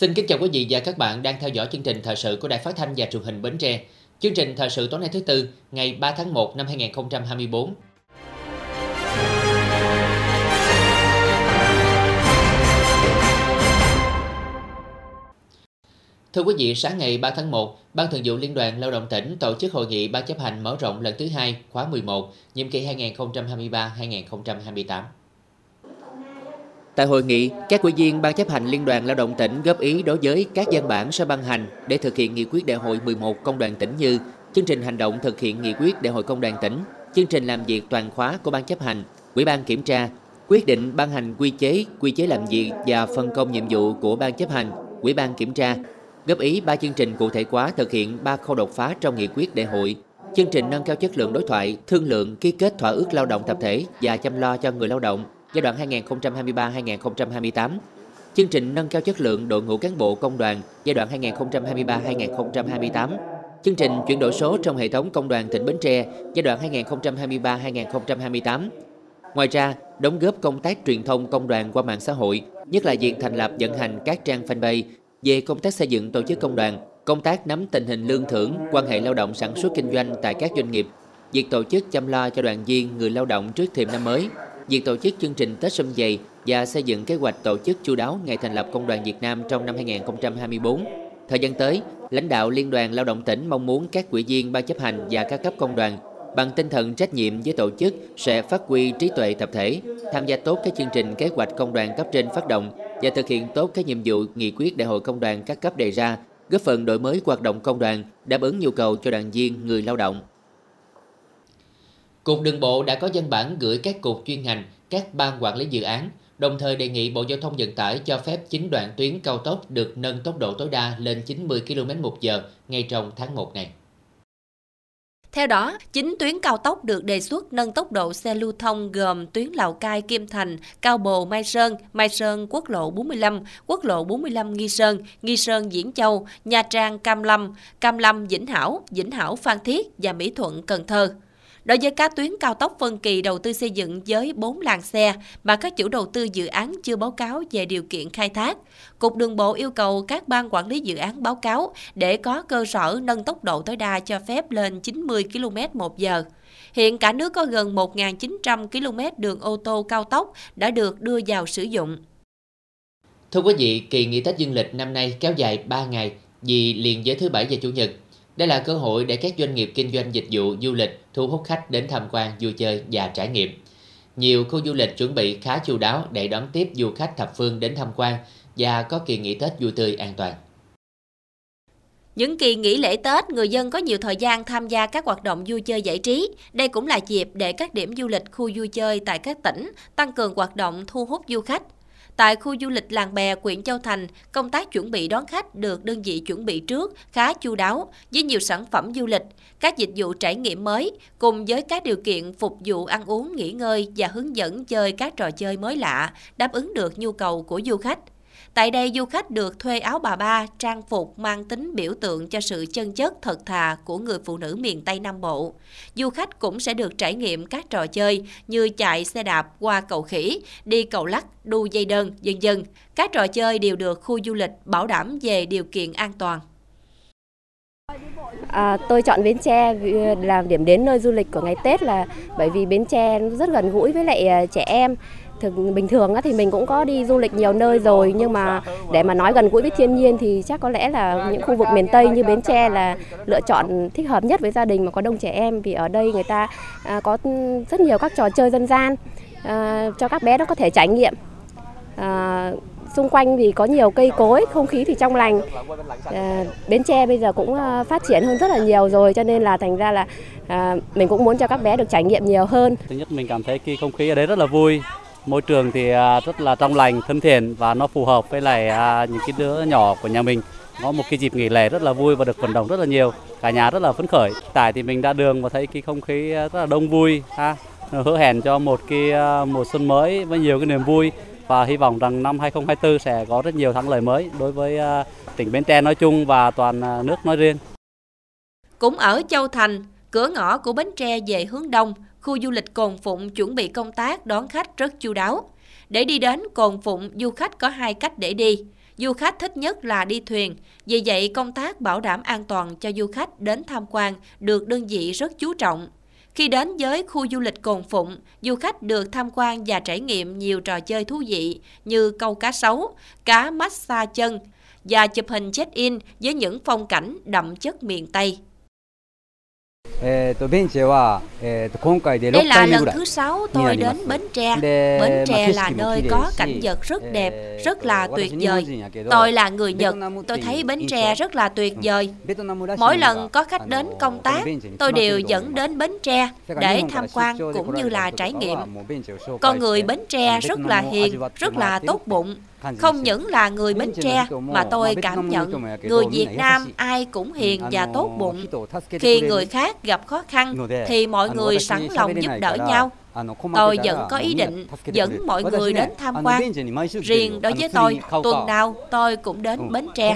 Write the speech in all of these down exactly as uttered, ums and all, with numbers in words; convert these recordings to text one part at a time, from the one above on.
Xin kính chào quý vị và các bạn đang theo dõi chương trình thời sự của Đài Phát thanh và Truyền hình Bến Tre. Chương trình thời sự tối nay thứ Tư, ngày ba tháng một năm hai nghìn không trăm hai mươi bốn. Thưa quý vị, sáng ngày ba tháng một, Ban Thường vụ Liên đoàn Lao động tỉnh tổ chức hội nghị ban chấp hành mở rộng lần thứ hai khóa mười một, nhiệm kỳ hai nghìn không trăm hai mươi ba đến hai nghìn không trăm hai mươi tám. Tại hội nghị, các ủy viên Ban chấp hành Liên đoàn Lao động tỉnh góp ý đối với các văn bản sẽ ban hành để thực hiện nghị quyết Đại hội mười một Công đoàn tỉnh như chương trình hành động thực hiện nghị quyết Đại hội Công đoàn tỉnh, chương trình làm việc toàn khóa của Ban chấp hành, Ủy ban kiểm tra, quyết định ban hành quy chế, quy chế làm việc và phân công nhiệm vụ của Ban chấp hành, Ủy ban kiểm tra, góp ý ba chương trình cụ thể hóa thực hiện ba khâu đột phá trong nghị quyết đại hội, chương trình nâng cao chất lượng đối thoại, thương lượng, ký kết thỏa ước lao động tập thể và chăm lo cho người lao động giai đoạn hai nghìn không trăm hai mươi ba đến hai nghìn không trăm hai mươi tám, chương trình nâng cao chất lượng đội ngũ cán bộ công đoàn giai đoạn hai nghìn không trăm hai mươi ba đến hai nghìn không trăm hai mươi tám, chương trình chuyển đổi số trong hệ thống công đoàn tỉnh Bến Tre giai đoạn hai nghìn không trăm hai mươi ba đến hai nghìn không trăm hai mươi tám. Ngoài ra, đóng góp công tác truyền thông công đoàn qua mạng xã hội, nhất là việc thành lập vận hành các trang fanpage về công tác xây dựng tổ chức công đoàn, công tác nắm tình hình lương thưởng, quan hệ lao động sản xuất kinh doanh tại các doanh nghiệp, việc tổ chức chăm lo cho đoàn viên người lao động trước thềm năm mới, việc tổ chức chương trình Tết Sum Vầy và xây dựng kế hoạch tổ chức chu đáo ngày thành lập Công đoàn Việt Nam trong năm hai nghìn không trăm hai mươi bốn. Thời gian tới, lãnh đạo Liên đoàn Lao động tỉnh mong muốn các ủy viên Ban chấp hành và các cấp công đoàn bằng tinh thần trách nhiệm với tổ chức sẽ phát huy trí tuệ tập thể, tham gia tốt các chương trình kế hoạch công đoàn cấp trên phát động và thực hiện tốt các nhiệm vụ nghị quyết đại hội công đoàn các cấp đề ra, góp phần đổi mới hoạt động công đoàn, đáp ứng nhu cầu cho đoàn viên người lao động. Cục Đường bộ đã có văn bản gửi các cục chuyên ngành, các ban quản lý dự án, đồng thời đề nghị Bộ Giao thông Vận tải cho phép chín đoạn tuyến cao tốc được nâng tốc độ tối đa lên chín mươi ki lô mét trên giờ ngay trong tháng một này. Theo đó, chín tuyến cao tốc được đề xuất nâng tốc độ xe lưu thông gồm tuyến Lào Cai - Kim Thành, Cao Bồ - Mai Sơn, Mai Sơn quốc lộ bốn mươi lăm, quốc lộ bốn mươi lăm Nghi Sơn, Nghi Sơn Diễn Châu, Nha Trang Cam Lâm, Cam Lâm Vĩnh Hảo, Vĩnh Hảo Phan Thiết và Mỹ Thuận Cần Thơ. Đối với các tuyến cao tốc phân kỳ đầu tư xây dựng với bốn làn xe mà các chủ đầu tư dự án chưa báo cáo về điều kiện khai thác, Cục Đường bộ yêu cầu các ban quản lý dự án báo cáo để có cơ sở nâng tốc độ tối đa cho phép lên chín mươi ki lô mét trên giờ. Hiện cả nước có gần một nghìn chín trăm ki lô mét đường ô tô cao tốc đã được đưa vào sử dụng. Thưa quý vị, kỳ nghỉ Tết Dương lịch năm nay kéo dài ba ngày vì liền với thứ Bảy và Chủ nhật. Đây là cơ hội để các doanh nghiệp kinh doanh dịch vụ du lịch thu hút khách đến tham quan, vui chơi và trải nghiệm. Nhiều khu du lịch chuẩn bị khá chu đáo để đón tiếp du khách thập phương đến tham quan và có kỳ nghỉ Tết vui tươi an toàn. Những kỳ nghỉ lễ Tết, người dân có nhiều thời gian tham gia các hoạt động vui chơi giải trí. Đây cũng là dịp để các điểm du lịch, khu vui chơi tại các tỉnh tăng cường hoạt động thu hút du khách. Tại khu du lịch Làng Bè, huyện Châu Thành, công tác chuẩn bị đón khách được đơn vị chuẩn bị trước khá chu đáo với nhiều sản phẩm du lịch, các dịch vụ trải nghiệm mới cùng với các điều kiện phục vụ ăn uống, nghỉ ngơi và hướng dẫn chơi các trò chơi mới lạ, đáp ứng được nhu cầu của du khách. Tại đây, du khách được thuê áo bà ba, trang phục mang tính biểu tượng cho sự chân chất thật thà của người phụ nữ miền Tây Nam Bộ. Du khách cũng sẽ được trải nghiệm các trò chơi như chạy xe đạp qua cầu khỉ, đi cầu lắc, đu dây đơn, vân vân. Các trò chơi đều được khu du lịch bảo đảm về điều kiện an toàn. À, tôi chọn Bến Tre làm điểm đến nơi du lịch của ngày Tết là bởi vì Bến Tre rất gần gũi với lại trẻ em. Thực bình thường thì mình cũng có đi du lịch nhiều nơi rồi, nhưng mà để mà nói gần gũi với thiên nhiên thì chắc có lẽ là những khu vực miền Tây như Bến Tre là lựa chọn thích hợp nhất với gia đình mà có đông trẻ em, vì ở đây người ta có rất nhiều các trò chơi dân gian cho các bé đó có thể trải nghiệm. Xung quanh thì có nhiều cây cối, không khí thì trong lành. Bến Tre bây giờ cũng phát triển hơn rất là nhiều rồi, cho nên là thành ra là mình cũng muốn cho các bé được trải nghiệm nhiều hơn. Thứ nhất, mình cảm thấy cái không khí ở đấy rất là vui. Môi trường thì rất là trong lành, thân thiện và nó phù hợp với lại những cái đứa nhỏ của nhà mình. Có một cái dịp nghỉ lễ rất là vui và được vận động rất là nhiều. Cả nhà rất là phấn khởi. Tại thì mình ra đường và thấy cái không khí rất là đông vui. Ha. Hứa hẹn cho một cái mùa xuân mới với nhiều cái niềm vui. Và hy vọng rằng năm hai nghìn không trăm hai mươi bốn sẽ có rất nhiều thắng lợi mới đối với tỉnh Bến Tre nói chung và toàn nước nói riêng. Cũng ở Châu Thành, cửa ngõ của Bến Tre về hướng đông, khu du lịch Cồn Phụng chuẩn bị công tác đón khách rất chu đáo. Để đi đến Cồn Phụng, du khách có hai cách để đi. Du khách thích nhất là đi thuyền, vì vậy công tác bảo đảm an toàn cho du khách đến tham quan được đơn vị rất chú trọng. Khi đến với khu du lịch Cồn Phụng, du khách được tham quan và trải nghiệm nhiều trò chơi thú vị như câu cá sấu, cá massage chân và chụp hình check-in với những phong cảnh đậm chất miền Tây. Đây là lần thứ sáu tôi đến Bến Tre. Bến Tre là nơi có cảnh vật rất đẹp, rất là tuyệt vời. Tôi là người Nhật, tôi thấy Bến Tre rất là tuyệt vời. Mỗi lần có khách đến công tác, tôi đều dẫn đến Bến Tre để tham quan cũng như là trải nghiệm. Con người Bến Tre rất là hiền, rất là tốt bụng. Không những là người Bến Tre mà tôi cảm nhận người Việt Nam ai cũng hiền và tốt bụng. Khi người khác gặp khó khăn thì mọi người sẵn lòng giúp đỡ nhau. Tôi vẫn có ý định dẫn mọi người đến tham quan. Riêng đối với tôi, tuần nào tôi cũng đến Bến Tre.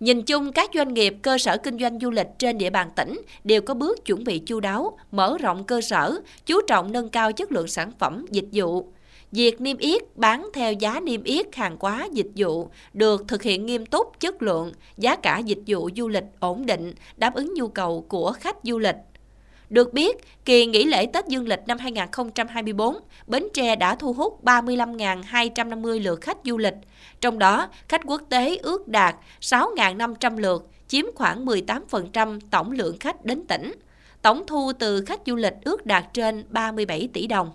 Nhìn chung, các doanh nghiệp, cơ sở kinh doanh du lịch trên địa bàn tỉnh đều có bước chuẩn bị chu đáo, mở rộng cơ sở, chú trọng nâng cao chất lượng sản phẩm, dịch vụ. Việc niêm yết, bán theo giá niêm yết hàng hóa dịch vụ được thực hiện nghiêm túc, chất lượng, giá cả dịch vụ du lịch ổn định, đáp ứng nhu cầu của khách du lịch. Được biết, kỳ nghỉ lễ Tết Dương lịch năm hai nghìn không trăm hai mươi tư, Bến Tre đã thu hút ba mươi lăm nghìn hai trăm năm mươi lượt khách du lịch, trong đó khách quốc tế ước đạt sáu nghìn năm trăm lượt, chiếm khoảng mười tám phần trăm tổng lượng khách đến tỉnh. Tổng thu từ khách du lịch ước đạt trên ba mươi bảy tỷ đồng.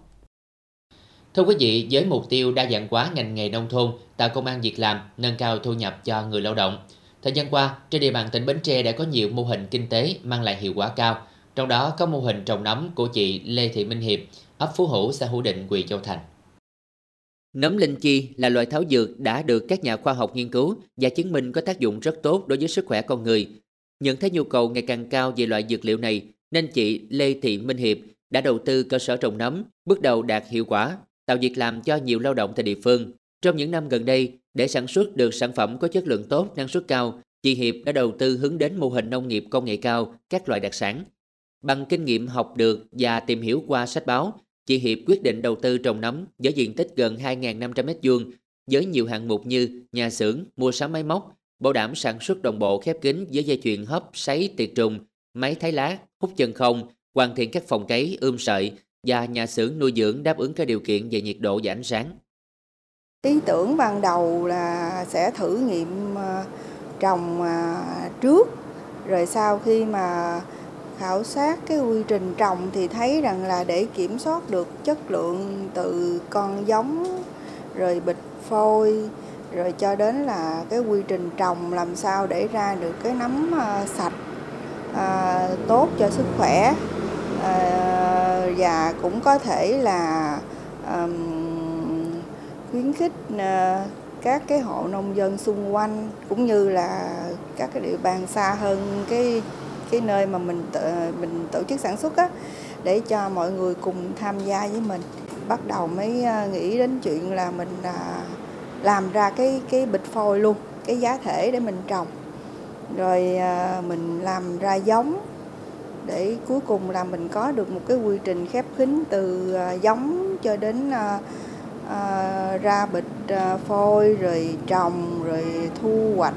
Thưa quý vị, với mục tiêu đa dạng hóa ngành nghề nông thôn, tạo công ăn việc làm, nâng cao thu nhập cho người lao động, thời gian qua, trên địa bàn tỉnh Bến Tre đã có nhiều mô hình kinh tế mang lại hiệu quả cao, trong đó có mô hình trồng nấm của chị Lê Thị Minh Hiệp, ấp Phú Hữu, xã Hữu Định, huyện Châu Thành. Nấm linh chi là loại thảo dược đã được các nhà khoa học nghiên cứu và chứng minh có tác dụng rất tốt đối với sức khỏe con người. Nhận thấy nhu cầu ngày càng cao về loại dược liệu này, nên chị Lê Thị Minh Hiệp đã đầu tư cơ sở trồng nấm, bước đầu đạt hiệu quả, tạo việc làm cho nhiều lao động tại địa phương. Trong những năm gần đây, để sản xuất được sản phẩm có chất lượng tốt, năng suất cao, chị Hiệp đã đầu tư hướng đến mô hình nông nghiệp công nghệ cao, các loại đặc sản. Bằng kinh nghiệm học được và tìm hiểu qua sách báo, chị Hiệp quyết định đầu tư trồng nấm với diện tích gần hai nghìn năm trăm mét vuông với nhiều hạng mục như nhà xưởng, mua sắm máy móc, bảo đảm sản xuất đồng bộ khép kín với dây chuyền hấp, sấy, tiệt trùng, máy thái lá, hút chân không, hoàn thiện các phòng cấy, ươm sợi và nhà xưởng nuôi dưỡng đáp ứng các điều kiện về nhiệt độ và ánh sáng. Ý tưởng ban đầu là sẽ thử nghiệm trồng trước, rồi sau khi mà khảo sát cái quy trình trồng thì thấy rằng là để kiểm soát được chất lượng từ con giống, rồi bịch phôi, rồi cho đến là cái quy trình trồng làm sao để ra được cái nấm sạch, à, tốt cho sức khỏe, à, và cũng có thể là à, khuyến khích à, các cái hộ nông dân xung quanh cũng như là các cái địa bàn xa hơn cái cái nơi mà mình tự, mình tổ chức sản xuất á, để cho mọi người cùng tham gia với mình. Bắt đầu mới nghĩ đến chuyện là mình làm ra cái cái bịch phôi luôn, cái giá thể để mình trồng, rồi mình làm ra giống, để cuối cùng là mình có được một cái quy trình khép kín từ giống cho đến ra bịch phôi, rồi trồng, rồi thu hoạch,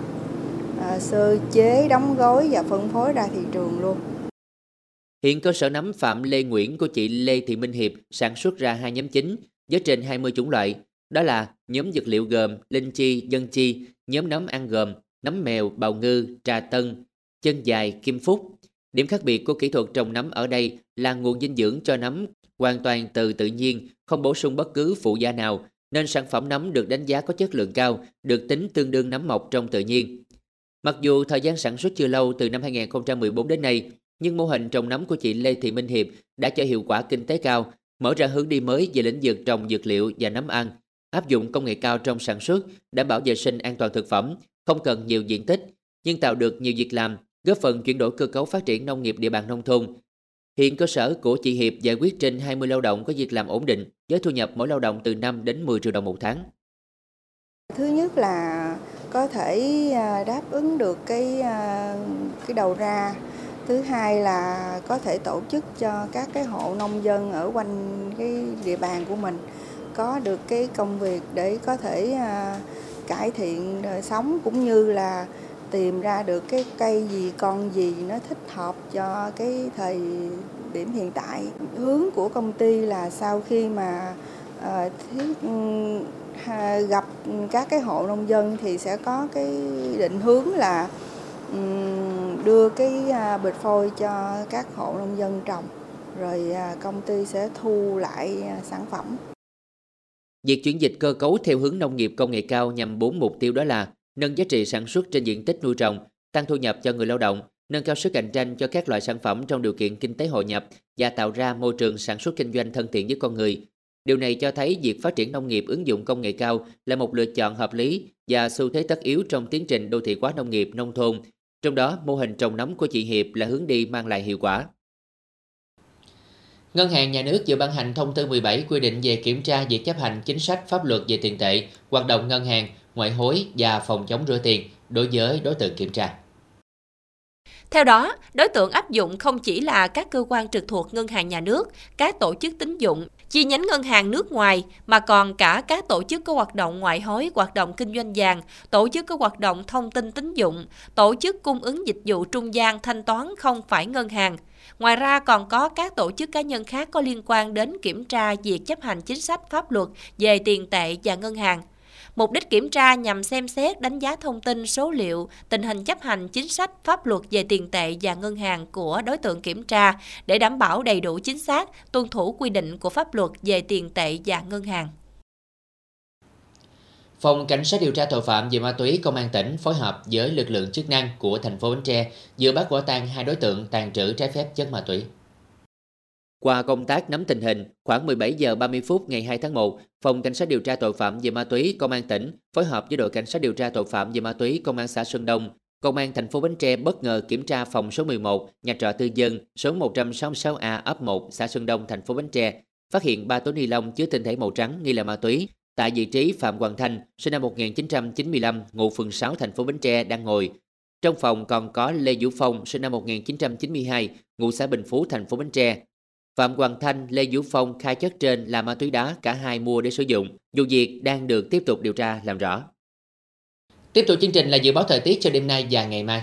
sơ chế, đóng gói và phân phối ra thị trường luôn. Hiện cơ sở nấm Phạm Lê Nguyễn của chị Lê Thị Minh Hiệp sản xuất ra hai nhóm chính với trên hai mươi chủng loại, đó là nhóm dược liệu gồm linh chi, dân chi, nhóm nấm ăn gồm nấm mèo, bào ngư, trà tân, chân dài, kim phúc. Điểm khác biệt của kỹ thuật trồng nấm ở đây là nguồn dinh dưỡng cho nấm hoàn toàn từ tự nhiên, không bổ sung bất cứ phụ gia nào, nên sản phẩm nấm được đánh giá có chất lượng cao, được tính tương đương nấm mọc trong tự nhiên. Mặc dù thời gian sản xuất chưa lâu, từ năm hai nghìn không trăm mười bốn đến nay, nhưng mô hình trồng nấm của chị Lê Thị Minh Hiệp đã cho hiệu quả kinh tế cao, mở ra hướng đi mới về lĩnh vực trồng dược liệu và nấm ăn, áp dụng công nghệ cao trong sản xuất, đảm bảo vệ sinh an toàn thực phẩm, không cần nhiều diện tích, nhưng tạo được nhiều việc làm, góp phần chuyển đổi cơ cấu phát triển nông nghiệp địa bàn nông thôn. Hiện cơ sở của chị Hiệp giải quyết trên hai mươi lao động có việc làm ổn định, với thu nhập mỗi lao động từ năm đến mười triệu đồng một tháng. Thứ nhất là có thể đáp ứng được cái cái đầu ra, thứ hai là có thể tổ chức cho các cái hộ nông dân ở quanh cái địa bàn của mình có được cái công việc để có thể cải thiện đời sống, cũng như là tìm ra được cái cây gì con gì nó thích hợp cho cái thời điểm hiện tại. Hướng của công ty là sau khi mà uh, thiết, uh, gặp các cái hộ nông dân thì sẽ có cái định hướng là um, đưa cái uh, bịch phôi cho các hộ nông dân trồng, rồi uh, công ty sẽ thu lại uh, sản phẩm. Việc chuyển dịch cơ cấu theo hướng nông nghiệp công nghệ cao nhằm bốn mục tiêu, đó là nâng giá trị sản xuất trên diện tích nuôi trồng, tăng thu nhập cho người lao động, nâng cao sức cạnh tranh cho các loại sản phẩm trong điều kiện kinh tế hội nhập và tạo ra môi trường sản xuất kinh doanh thân thiện với con người. Điều này cho thấy việc phát triển nông nghiệp ứng dụng công nghệ cao là một lựa chọn hợp lý và xu thế tất yếu trong tiến trình đô thị hóa nông nghiệp nông thôn. Trong đó, mô hình trồng nấm của chị Hiệp là hướng đi mang lại hiệu quả. Ngân hàng Nhà nước vừa ban hành thông tư mười bảy quy định về kiểm tra việc chấp hành chính sách pháp luật về tiền tệ, hoạt động ngân hàng, ngoại hối và phòng chống rửa tiền đối với đối tượng kiểm tra. Theo đó, đối tượng áp dụng không chỉ là các cơ quan trực thuộc Ngân hàng Nhà nước, các tổ chức tín dụng, chi nhánh ngân hàng nước ngoài, mà còn cả các tổ chức có hoạt động ngoại hối, hoạt động kinh doanh vàng, tổ chức có hoạt động thông tin tín dụng, tổ chức cung ứng dịch vụ trung gian thanh toán không phải ngân hàng. Ngoài ra còn có các tổ chức cá nhân khác có liên quan đến kiểm tra việc chấp hành chính sách pháp luật về tiền tệ và ngân hàng. Mục đích kiểm tra nhằm xem xét, đánh giá thông tin, số liệu, tình hình chấp hành chính sách pháp luật về tiền tệ và ngân hàng của đối tượng kiểm tra để đảm bảo đầy đủ chính xác, tuân thủ quy định của pháp luật về tiền tệ và ngân hàng. Phòng Cảnh sát điều tra tội phạm về ma túy Công an tỉnh phối hợp với lực lượng chức năng của thành phố Bến Tre vừa bắt quả tang hai đối tượng tàng trữ trái phép chất ma túy. Qua công tác nắm tình hình, khoảng mười bảy giờ ba mươi phút ngày hai tháng một, Phòng Cảnh sát điều tra tội phạm về ma túy Công an tỉnh phối hợp với đội Cảnh sát điều tra tội phạm về ma túy Công an xã Xuân Đông, Công an thành phố Bến Tre bất ngờ kiểm tra phòng số mười một, nhà trọ tư dân số một trăm sáu mươi sáu A ấp một, xã Xuân Đông, thành phố Bến Tre, phát hiện ba túi ni lông chứa tinh thể màu trắng nghi là ma túy. Tại vị trí Phạm Quang Thanh, sinh năm một nghìn chín trăm chín mươi lăm, ngụ phường sáu, thành phố Bến Tre đang ngồi. Trong phòng còn có Lê Vũ Phong, sinh năm một nghìn chín trăm chín mươi hai, ngụ xã Bình Phú, thành phố Bến Tre. Phạm Quang Thanh, Lê Vũ Phong khai chất trên là ma túy đá cả hai mua để sử dụng. Vụ việc đang được tiếp tục điều tra làm rõ. Tiếp tục chương trình là dự báo thời tiết cho đêm nay và ngày mai.